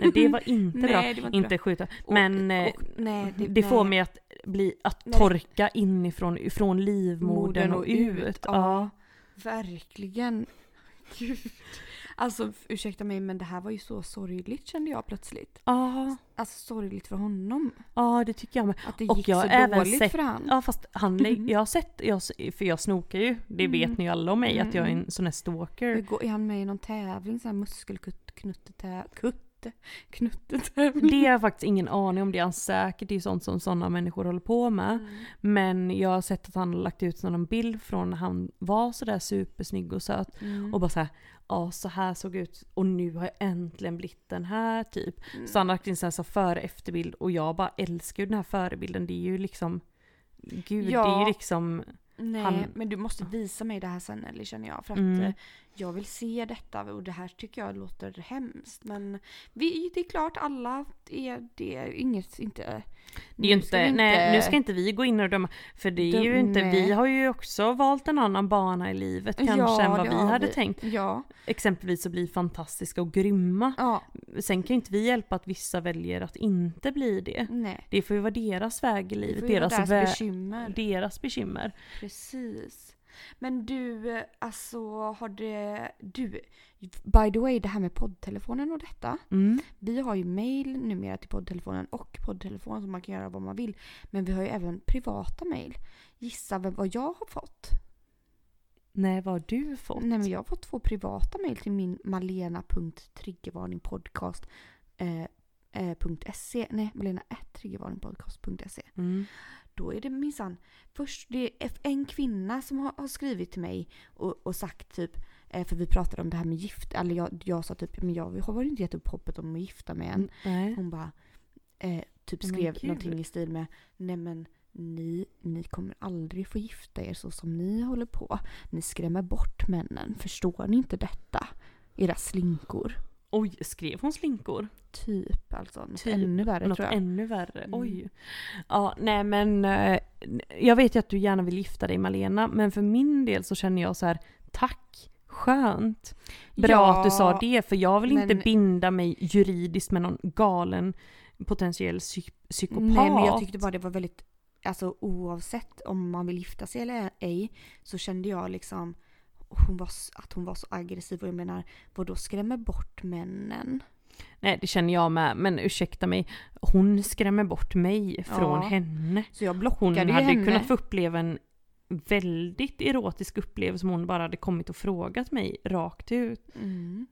Nej, det var inte nej, bra. Det var inte, inte bra. Skjuta. Men och, och, nej, det, det får nej. mig att, bli, att torka nej. inifrån från livmodern och, och ut. ut. Ja. ja, verkligen. Gud. Alltså, ursäkta mig, men det här var ju så sorgligt kände jag plötsligt. Ja. Alltså sorgligt för honom. Ja, det tycker jag med. Att det gick och jag så även dåligt sett, för han. Ja, fast han, mm. jag har sett, jag, för jag snokar ju, det mm. vet ni ju alla om mig, mm. att jag är en sån här stalker. Går, är han med i någon tävling, sån här muskelknuttetävling? Det är faktiskt ingen aning om det är säkert. Det är sånt som sådana människor håller på med. Mm. Men jag har sett att han har lagt ut någon bild från när han var sådär supersnygg och söt. Mm. Och bara så här, ja så här såg ut. Och nu har jag äntligen blivit den här typ. Mm. Så han har lagt in så före efterbild. Och jag bara älskar ju den här förebilden. Det är ju liksom, gud ja. det är ju liksom... Nej, han... men du måste visa mig det här sen, eller känner jag. För att mm. jag vill se detta. Och det här tycker jag låter hemskt. Men vi, det är klart, alla är, det är inget, inte... Det är inte, inte... Nej, nu ska inte vi gå in och döma. För det är Döm, ju inte... Nej. Vi har ju också valt en annan bana i livet kanske ja, än vad vi hade vi. tänkt. Ja. Exempelvis att bli fantastiska och grymma. Ja. Sen kan ju inte vi hjälpa att vissa väljer att inte bli det. Nej. Det får ju vara deras väg i livet. Deras, deras vä- bekymmer. Deras bekymmer. Precis. Men du, alltså har det, du, by the way, det här med poddtelefonen och detta. Mm. Vi har ju mail numera till poddtelefonen och poddtelefon som man kan göra vad man vill. Men vi har ju även privata mail. Gissa vad jag har fått? Nej, vad har du fått? Nej, men jag har fått två privata mail till min malena punkt triggervarningpodcast. Eh, .se, nej, malena at triggervarningpodcast punkt se. Mm. Då är det minsann först det är en kvinna som har, har skrivit till mig och, och sagt typ, för vi pratade om det här med gift, eller jag, jag sa typ, men jag har inte gett upp hoppet om att gifta mig än. Mm. Hon bara eh, typ skrev oh någonting i stil med, nej men Ni, ni kommer aldrig få gifta er så som ni håller på. Ni skrämmer bort männen, förstår ni inte detta? Era slinkor. Oj, skrev hon slinkor? Typ, alltså. Något typ, ännu värre, något tror jag. ännu värre, mm. oj. Ja, nej men jag vet ju att du gärna vill gifta dig, Malena. Men för min del så känner jag så här, tack, skönt. Bra ja, att du sa det, för jag vill men... inte binda mig juridiskt med någon galen potentiell psy- psykopat. Nej, men jag tyckte bara det var väldigt, alltså oavsett om man vill gifta sig eller ej, så kände jag liksom hon var, att hon var så aggressiv. Och jag menar, vad då skrämmer bort männen? Nej, det känner jag med. Men ursäkta mig, hon skrämmer bort mig från ja. henne. Så jag blockade henne. Hon hade henne. kunnat få uppleva en väldigt erotisk upplevelse om hon bara hade kommit och frågat mig rakt ut. Mm.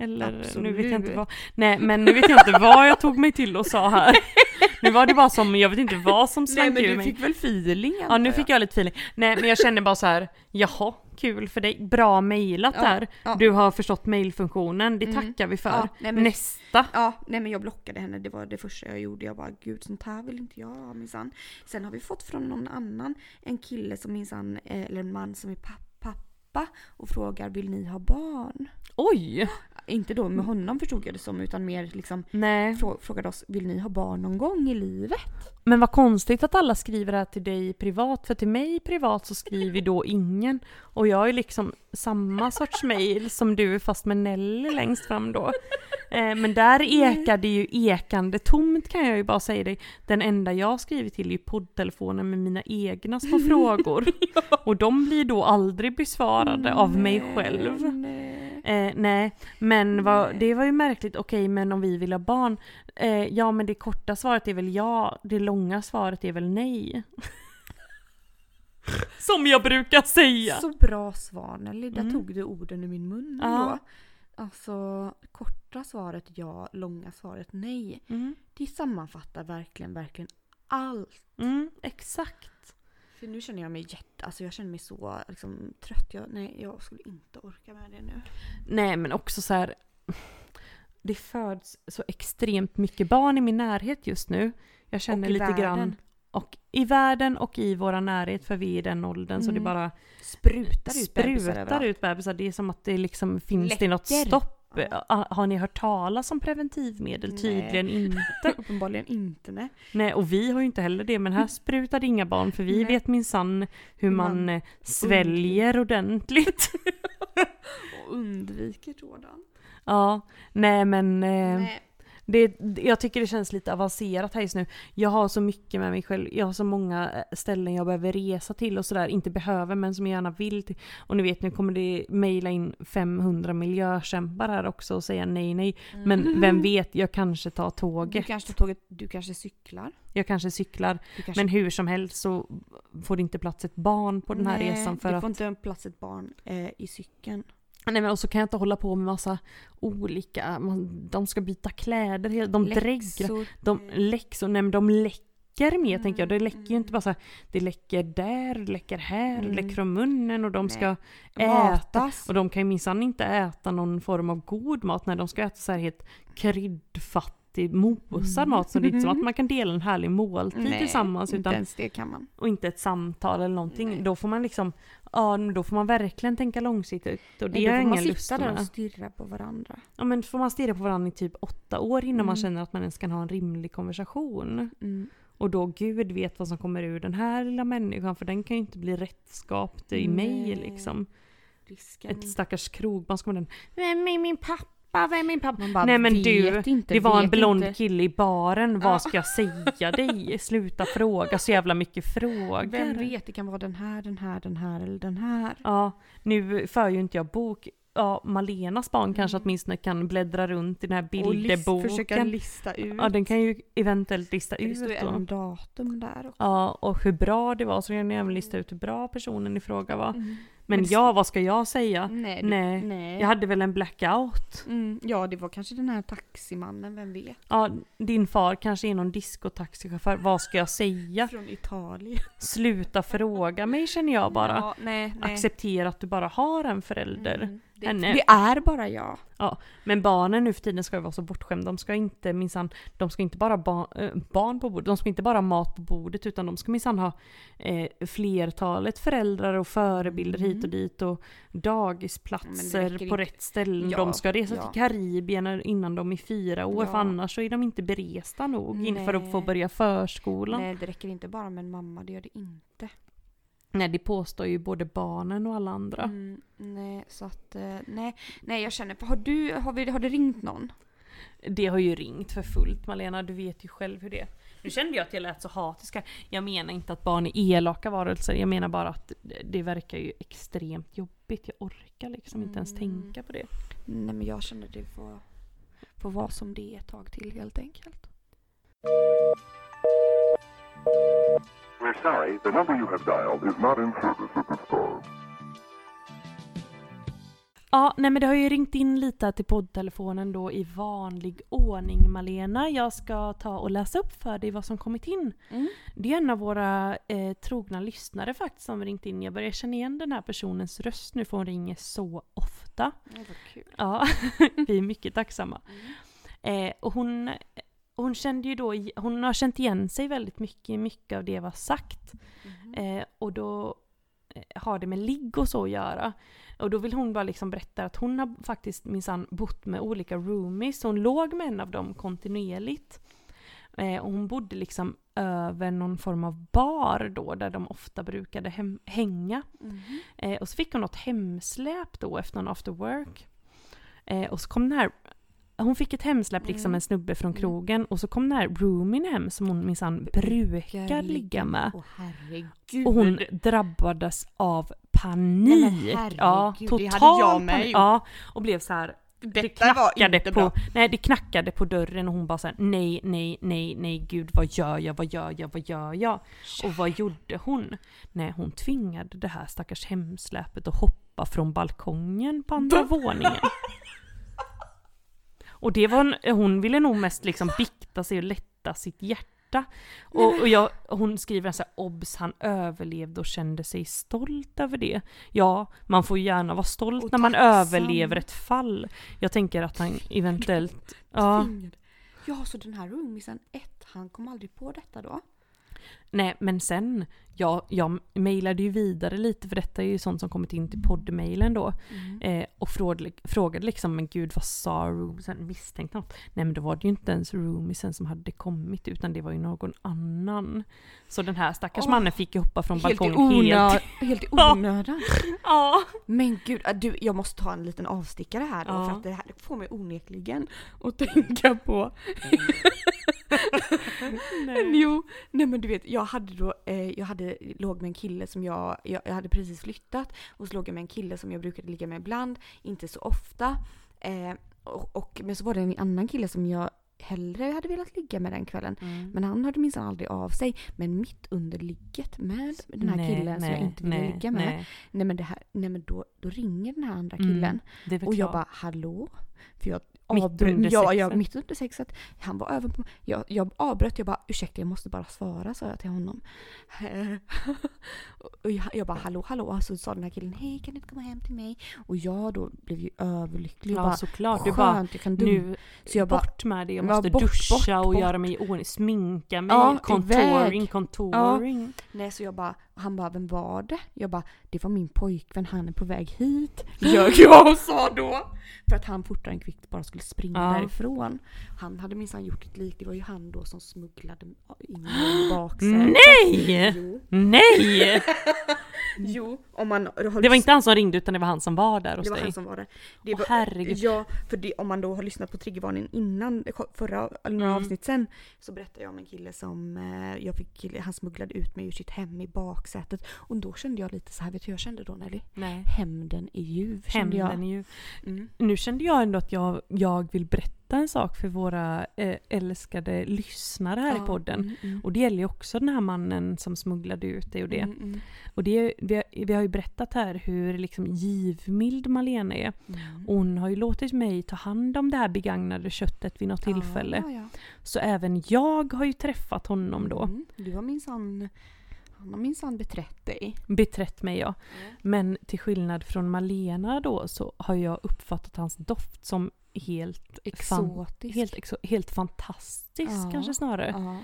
Eller, Absolut. nu vet jag inte vad... Nej, men nu vet jag inte vad jag tog mig till och sa här. Nu var det bara som, jag vet inte vad som slank ur mig. Nej, men du fick väl feeling? Ja, nu fick jag lite feeling. Nej, men jag kände bara så här, jaha, kul för dig. Bra mejlat ja, där. Ja. Du har förstått mejlfunktionen, det mm. tackar vi för. Ja, nej, men, Nästa. Ja, nej men jag blockade henne, det var det första jag gjorde. Jag bara, gud, sånt här vill inte jag, minsann. Sen har vi fått från någon annan, en kille som minsann, eller en man som är pappa och frågar, vill ni ha barn? Oj! inte då med honom förstod jag det som, utan mer liksom frå- frågade oss, vill ni ha barn någon gång i livet? Men vad konstigt att alla skriver det här till dig privat, för till mig privat så skriver då ingen, och jag är liksom samma sorts mejl som du, fast med Nelly längst fram då. Eh, men där ekar det ju ekande tomt, kan jag ju bara säga dig. Den enda jag skriver till är ju poddtelefonen med mina egna små frågor. Ja. Och de blir då aldrig besvarade mm, av mig själv. Nej, eh, nej. men vad, det var ju märkligt. Okej, men om vi vill ha barn, eh, ja men det korta svaret är väl ja, det långa svaret är väl nej. Som jag brukar säga. Så bra svar, Nelly. Där mm. tog du orden i min mun ja. då. Alltså, korta svaret ja, långa svaret nej. Mm. Det sammanfattar verkligen, verkligen allt. Mm, exakt. För nu känner jag mig jätte... Alltså jag känner mig så liksom, trött. Jag, nej, jag skulle inte orka med det nu. Nej, men också så här... Det föds så extremt mycket barn i min närhet just nu. Jag känner lite världen. grann... Och i världen och i våra närhet, för vi är i den åldern mm. så det bara sprutar ut sprutar bebisar, ut bebisar. Det är som att det liksom finns läcker. Det något stopp. Ja. Har ni hört talas om preventivmedel? Nej. Tydligen inte. Uppenbarligen inte. Nej. nej, och vi har ju inte heller det, men här sprutar inga barn, för vi nej. vet minsann hur man, man sväljer undv- ordentligt. Och undviker sådan. Ja, nej men... Eh, nej. Det, jag tycker det känns lite avancerat här just nu. Jag har så mycket med mig själv. Jag har så många ställen jag behöver resa till och sådär. Inte behöver, men som jag gärna vill till. Och ni vet, nu kommer det mejla in femhundra miljökämpar här också och säga nej, nej. Mm. Men vem vet, jag kanske tar tåget. Du kanske tar tåget, du kanske cyklar. Jag kanske cyklar. Kanske... Men hur som helst så får det inte plats ett barn på den här nej, resan. För du får att... inte plats ett barn eh, i cykeln. Nej, men och så kan jag inte hålla på med massa olika, man, de ska byta kläder, de drägger, de läxor, nej men de läcker mer mm. tänker jag, det läcker ju inte bara så här, det läcker där, läcker här, mm. läcker från munnen och de nej. ska Matas. äta, och de kan ju minsann inte äta någon form av god mat när de ska äta så här helt kryddfattig mosad mm. mat, så det är inte som att man kan dela en härlig måltid nej, tillsammans, utan, inte ens det kan man. Och inte ett samtal eller någonting, nej. då får man liksom Ja, då får man verkligen tänka långsiktigt. Och det är ingen lust med. Då får man sitta där och stirra på varandra. Ja, men får man stirra på varandra i typ åtta år innan mm. man känner att man ens kan ha en rimlig konversation. Mm. Och då Gud vet vad som kommer ur den här lilla människan, för den kan ju inte bli rättskapt i mm. mig liksom. Risken. Ett stackars krogman ska man den. Vem är min pappa? Vem är min pappa? Bara, Nej men du, inte, det var en blond inte. kille i baren. Vad ja. ska jag säga dig? Sluta fråga så jävla mycket frågor. Vem vet, det kan vara den här, den här, den här eller den här. Ja, nu för ju inte jag bok. Ja, Malenas barn mm. kanske åtminstone kan bläddra runt i den här bilderboken. Och list, försöka lista ut. Ja, den kan ju eventuellt lista det ut. Det är en datum där också. Ja, och hur bra det var. Så kan jag även lista ut hur bra personen i fråga var. Mm. Men ja, vad ska jag säga? Nej, du, nej. nej. Jag hade väl en blackout. Mm, ja, det var kanske den här taximannen, vem vet. Ja, din far kanske är någon diskotaxichaufför. Vad ska jag säga? Från Italien. Sluta fråga mig, känner jag bara. Ja, nej, nej. Acceptera att du bara har en förälder. Mm, det, det är bara jag. Ja, men barnen nu för tiden ska ju vara så bortskämda. De ska inte minsann, de ska inte bara ba, äh, barn på bordet, de ska inte bara mat på bordet, utan de ska minsann ha äh, flertalet föräldrar och förebilder mm. hit och dit och dagisplatser ja, på inte. rätt ställen. Ja, de ska resa ja. till Karibien innan de är fyra år, ja. för annars så är de inte beresta nog inför att få börja förskolan. Nej, det räcker inte bara med en mamma, det gör det inte. Nej, det påstår ju både barnen och alla andra. Mm, nej, så att nej, nej, jag känner på. Har du har vi har det ringt någon? Det har ju ringt för fullt, Malena, du vet ju själv hur det är. Nu kände jag att jag lät så hatiska. Jag menar inte att barn är elaka varelser. Jag menar bara att det verkar ju extremt jobbigt. Jag orkar liksom inte ens mm. tänka på det. Nej, men jag känner det får, får vara som det är ett tag till helt enkelt. We're sorry, the number you have dialed is not in service at this time. Ja, nej men det har ju ringt in lite till poddtelefonen då i vanlig ordning, Malena. Jag ska ta och läsa upp för dig vad som kommit in. Mm. Det är en av våra eh, trogna lyssnare faktiskt som ringt in. Jag börjar känna igen den här personens röst nu, för hon ringer så ofta. Det var kul. Ja, vi är mycket tacksamma. Mm. Eh, och hon... Hon kände ju då, hon har känt igen sig väldigt mycket mycket av det var sagt. Mm. Eh, och då har det med ligg och så att göra. Och då vill hon bara liksom berätta att hon har faktiskt minsann bott med olika roomies. Hon låg med en av dem kontinuerligt. Eh, och hon bodde liksom över någon form av bar då, där de ofta brukade hem- hänga. Mm. Eh, och så fick hon något hemsläp då efter en after work. Eh, och så kom den här... Hon fick ett hemsläpp, liksom en snubbe från krogen. Och så kom den här roomien hem som hon minsann brukar ligga med. Åh, herregud. Och hon drabbades av panik. Nej, men herregud, ja, total det hade jag med. Panik. Ja, och blev så här... Detta det knackade på bra. Nej, det knackade på dörren och hon bara så här, nej nej nej nej gud, vad gör jag vad gör jag vad gör jag? Och vad gjorde hon? Nej, hon tvingade det här stackars hemsläpet att hoppa från balkongen på andra våningen. Och det var en, hon ville nog mest liksom bikta sig och lätta sitt hjärta. Och, och jag, hon skriver så här, obs, han överlevde och kände sig stolt över det. Ja, man får gärna vara stolt och när man överlever ett fall. Jag tänker att han eventuellt... Ja, ja så den här roomisen ett, han kom aldrig på detta då? Nej, men sen, jag, jag mejlade ju vidare lite, för detta är ju sånt som kommit in till poddmejlen då. Mm. Eh, och frågade, frågade liksom, men gud, vad sa roomisen? Misstänkte något? Nej, men då var det ju inte ens roomisen som hade kommit, utan det var ju någon annan. Så den här stackars oh, mannen fick ju hoppa från balkongen helt. Helt i onödan. Ja. Men gud, du, jag måste ta en liten avstickare här då, ja. För att det här får mig onekligen att tänka på... Mm. nej. Jo, nej men du vet, jag hade då eh, jag hade låg med en kille som jag, jag jag hade precis flyttat, och så låg jag med en kille som jag brukade ligga med ibland, inte så ofta, eh, och, och men så var det en annan kille som jag hellre hade velat ligga med den kvällen, mm. men han hörde minsann aldrig av sig, men mitt under ligget med den här nej, killen nej, som jag inte ville nej, ligga med nej. nej men det här nej men då då ringer den här andra killen, mm, och jag bara hallå, för jag Mitt under ja, ja, mitt under sexet. Han var över på mig. Jag, jag avbröt, jag bara, ursäkta, jag måste bara svara, sa jag till honom. och jag, jag bara, hallå, hallå. Så sa den här killen, hej, kan du inte komma hem till mig? Och jag då blev ju överlycklig. Ja, bara, såklart. Du bara, jag kan nu, så jag bara, bort med det. Jag måste bort, duscha bort, bort, och bort. göra mig i ordning. Sminka mig, ja, contouring, contouring. Ja. Nej, så jag bara, han bara, vem var det? Jag bara, det var min pojkvän, han är på väg hit. Jag, jag sa då. För att han fortare än kvickt bara skulle springa ja. därifrån. Han hade minsann gjort ett lik. Det var ju han då som smugglade in i baksätet. Nej! Jo. Nej! jo, om man... Det var lyssn- inte han som ringde, utan det var han som var där hos dig. Det var dig. han som var där. Det Åh, var, herregud. Ja, för det, om man då har lyssnat på Triggervarningen innan, förra, eller några mm. avsnitt sen, så berättade jag om en kille som jag fick, han smugglade ut mig ur sitt hem i baksätet. Och då kände jag lite så här, vet du jag kände då, Nelly? Nej. Hämnden är ljuv, kände jag. Hämnden är ljuv. Mm. Nu kände jag ändå att jag, jag vill berätta en sak för våra eh, älskade lyssnare här ja, i podden. Mm, mm. Och det gäller ju också den här mannen som smugglade ut dig och det. Mm, mm. Och det, vi, har, vi har ju berättat här hur liksom givmild Malena är. Mm. Hon har ju låtit mig ta hand om det här begagnade köttet vid något ja, tillfälle. Ja, ja. Så även jag har ju träffat honom då. Mm. Du har minsann... Han har minsann beträtt dig. Beträtt mig, ja. Mm. Men till skillnad från Malena då, så har jag uppfattat hans doft som helt exotisk. Fan, helt, exo- helt fantastisk ja. kanske snarare. Ja.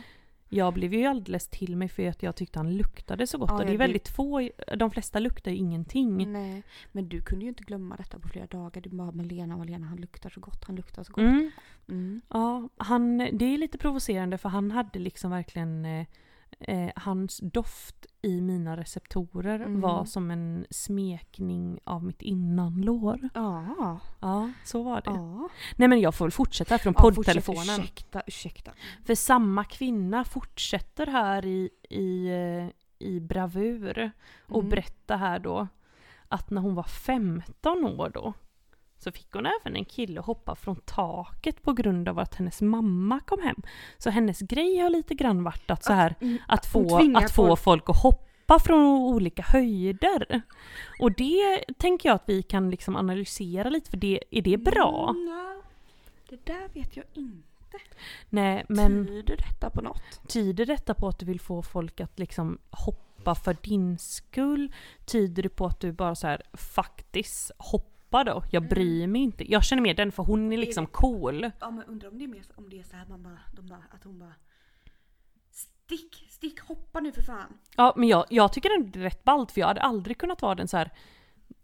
Jag blev ju alldeles till mig för att jag tyckte han luktade så gott. Ja, och det är väldigt få, de flesta luktar ju ingenting. Nej, men du kunde ju inte glömma detta på flera dagar. Du bara, Malena, Malena, han luktar så gott, han luktar så gott. Mm. Mm. Ja, han, det är lite provocerande för han hade liksom verkligen... Eh, hans doft i mina receptorer mm. var som en smekning av mitt innanlår. Ja. Ja, så var det. Ja. Nej, men jag får väl fortsätta från ja, poddtelefonen. Fortsätt, ursäkta, ursäkta. För samma kvinna fortsätter här i, i, i bravur och mm. berättar här då att när hon var femton år då så fick hon även en kille hoppa från taket på grund av att hennes mamma kom hem. Så hennes grej har lite grann varit att, så här, att, få, att få folk att hoppa från olika höjder. Och det tänker jag att vi kan liksom analysera lite, för det, är det bra? Nej, det där vet jag inte. Nej, men tyder detta på något? Tyder detta på att du vill få folk att liksom hoppa för din skull? Tyder det på att du bara så här faktiskt hoppar? Då. Jag bryr mig inte. Jag känner mer den, för hon är liksom cool. Ja, men undrar om det är mer om det är så här mamma, de bara, att hon bara stick, stick, hoppa nu för fan. Ja, men jag, jag tycker den är rätt ballt, för jag hade aldrig kunnat vara den så här.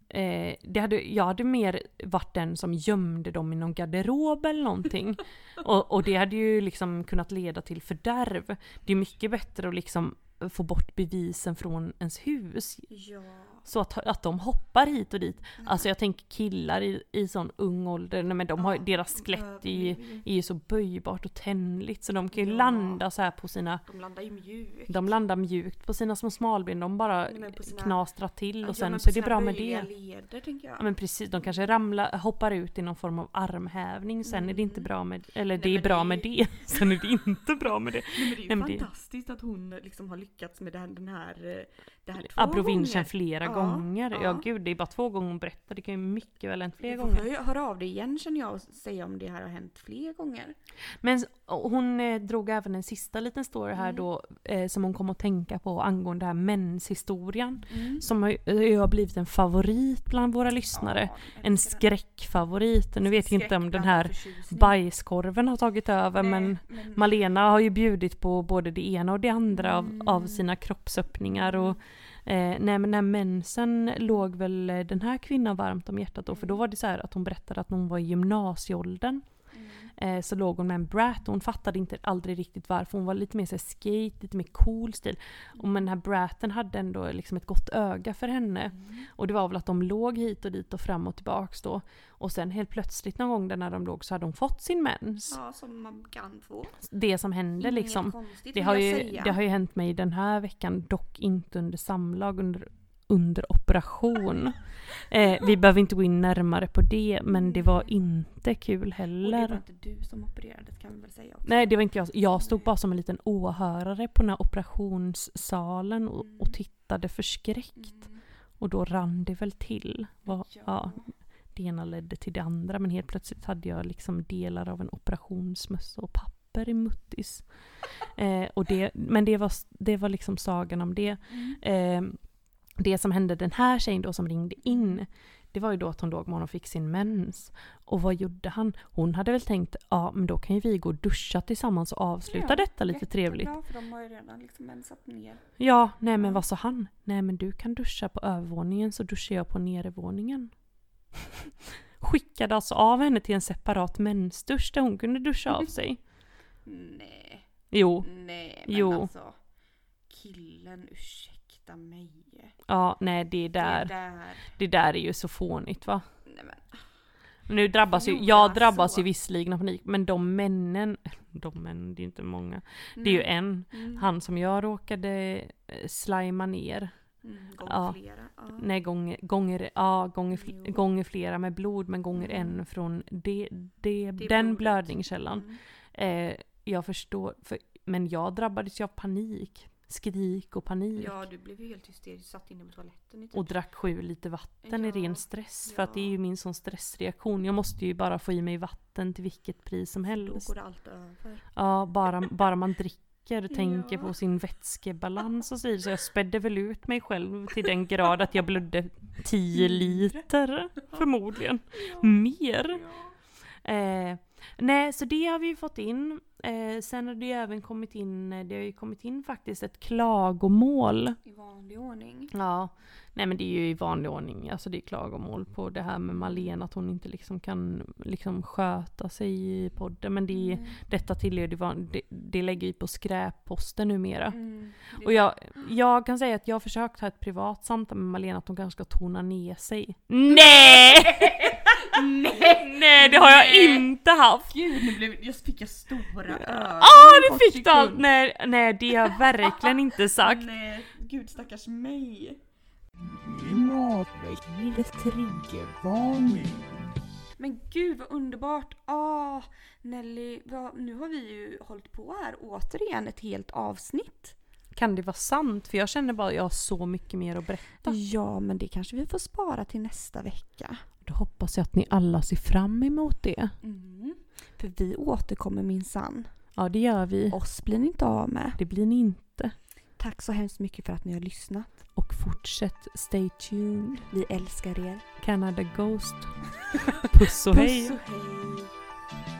Eh, det hade, jag hade mer varit den som gömde dem i någon garderob eller någonting. och, och det hade ju liksom kunnat leda till fördärv. Det är mycket bättre att liksom få bort bevisen från ens hus. Ja. Så att, att de hoppar hit och dit. Mm. Alltså jag tänker killar i, i sån ung ålder. Nej, men de har, ja. Deras skelett är ju, är ju så böjbart och tändligt. Så de kan ju ja. landa så här på sina... De landar ju mjukt. De landar mjukt på sina små smalben. De bara Nej, sina, knastrar till och ja, sen så är det bra med det. Leder, tänker jag. Ja, men precis. De kanske ramlar, hoppar ut i någon form av armhävning. Sen mm. är det inte bra med... Eller Nej, det är bra det... med det. Sen är det inte bra med det. Nej, men det är ju Nej, fantastiskt det... att hon liksom har lyckats med den här... Det här två Abrovinchen flera ja, gånger. Ja. ja gud, det är bara två gånger hon berättar. Det kan ju mycket väl hänt fler gånger. Jag hör av dig igen, känner jag, och säga om det här har hänt fler gånger. Men hon eh, drog även en sista liten story här mm. då eh, som hon kom att tänka på angående här menshistorien mm. som har, har blivit en favorit bland våra lyssnare. Ja, en skräckfavorit. Nu vet jag inte om den här bajskorven har tagit över. Nej, men, men Malena har ju bjudit på både det ena och det andra mm. av, av sina kroppsöppningar och Eh, nej, men när mensen låg väl den här kvinnan varmt om hjärtat då, för då var det så här att hon berättade att hon var i gymnasieåldern mm. eh, så låg hon med en brat och hon fattade inte aldrig riktigt varför. Hon var lite mer så här skate, lite mer cool stil mm. och men den här braten hade ändå liksom ett gott öga för henne mm. och det var väl att de låg hit och dit och fram och tillbaks då, och sen helt plötsligt någon gång där när de låg så hade de fått sin mens. Ja, som man kan få. Det som hände liksom. Konstigt, det, har ju, det har ju hänt mig den här veckan, dock inte under samlag, under, under operation. eh, vi behöver inte gå in närmare på det, men det var inte kul heller. Och det var inte du som opererades, kan vi väl säga också. Nej, det var inte jag. Jag stod bara som en liten åhörare på den här operationssalen och, mm. och tittade förskräckt. Mm. Och då rann det väl till. Var, ja. ja. Det ena ledde till det andra, men helt plötsligt hade jag liksom delar av en operationsmössa och papper i muttis. Eh, och det, men det var, det var liksom sagan om det. Eh, det som hände den här tjejen då som ringde in, det var ju då att hon låg med honom och fick sin mens. Och vad gjorde han? Hon hade väl tänkt, ja men då kan ju vi gå och duscha tillsammans och avsluta ja, detta lite trevligt. Ja, för de har ju redan liksom mensat ner. Ja, nej men vad sa han? Nej men du kan duscha på övervåningen så duschar jag på nedervåningen. Skickade alltså av henne till en separat mensdusch där hon kunde duscha av sig. Nej. Jo. Nej, men jo. Alltså, killen, ursäkta mig. Ja, nej, det är där. Det är där, det där är ju så fånigt, va? Nej, men. Nu drabbas ju, jag drabbas så. ju vissligen av panik, men de männen, de männen, det är inte många. Nej. Det är ju en, mm. han som jag råkade slima ner. Mm, gånger ja. flera. Ja. Nej, gånger, gånger, ja, gånger, fl- gånger flera med blod, men gånger mm. en från de, de, det den blödningskällan. Mm. Eh, jag förstår, för, men jag drabbades ju av panik. Skrik och panik. Ja, du blev ju helt hysterisk, satt inne på toaletten. Typ. Och drack sju liter vatten ja. i ren stress. Ja. För att det är ju min sån stressreaktion. Jag måste ju bara få i mig vatten till vilket pris som helst. Då går allt över. Ja, bara, bara man dricker. Och tänker ja. på sin vätskebalans och så vidare. Så jag spädde väl ut mig själv till den grad att jag blödde tio liter förmodligen. Ja. Mer. Ja. Eh, nej, så det har vi ju fått in. Eh, sen har det ju även kommit in, det har ju kommit in faktiskt ett klagomål. I vanlig ordning. Ja, nej men det är ju i vanlig ordning. Alltså det är klagomål på det här med Malena, att hon inte liksom kan liksom sköta sig i podden. Men det är, mm. detta tillhör, det, van, det, det lägger ju på skräpposten numera. Mm, det... Och jag, jag kan säga att jag har försökt ha ett privat samtal med Malena, att hon kanske ska tona ner sig. Nej! Nej, nej, det har jag nej. inte haft. Gud, nu blev, just fick jag stora öron. Ah, det fick du allt. Nej, nej, det har jag verkligen inte sagt. Nej, gud stackars mig. Men gud, vad underbart. Ah, Nelly, vad, nu har vi ju hållit på här återigen ett helt avsnitt. Kan det vara sant? För jag känner bara att jag har så mycket mer att berätta. Ja, men det kanske vi får spara till nästa vecka. Då hoppas jag att ni alla ser fram emot det. Mm. För vi återkommer minsann. Ja, det gör vi. Oss blir ni inte av med. Det blir ni inte. Tack så hemskt mycket för att ni har lyssnat. Och fortsätt stay tuned. Vi älskar er. Canada Goose. Puss och hej. Puss och hej.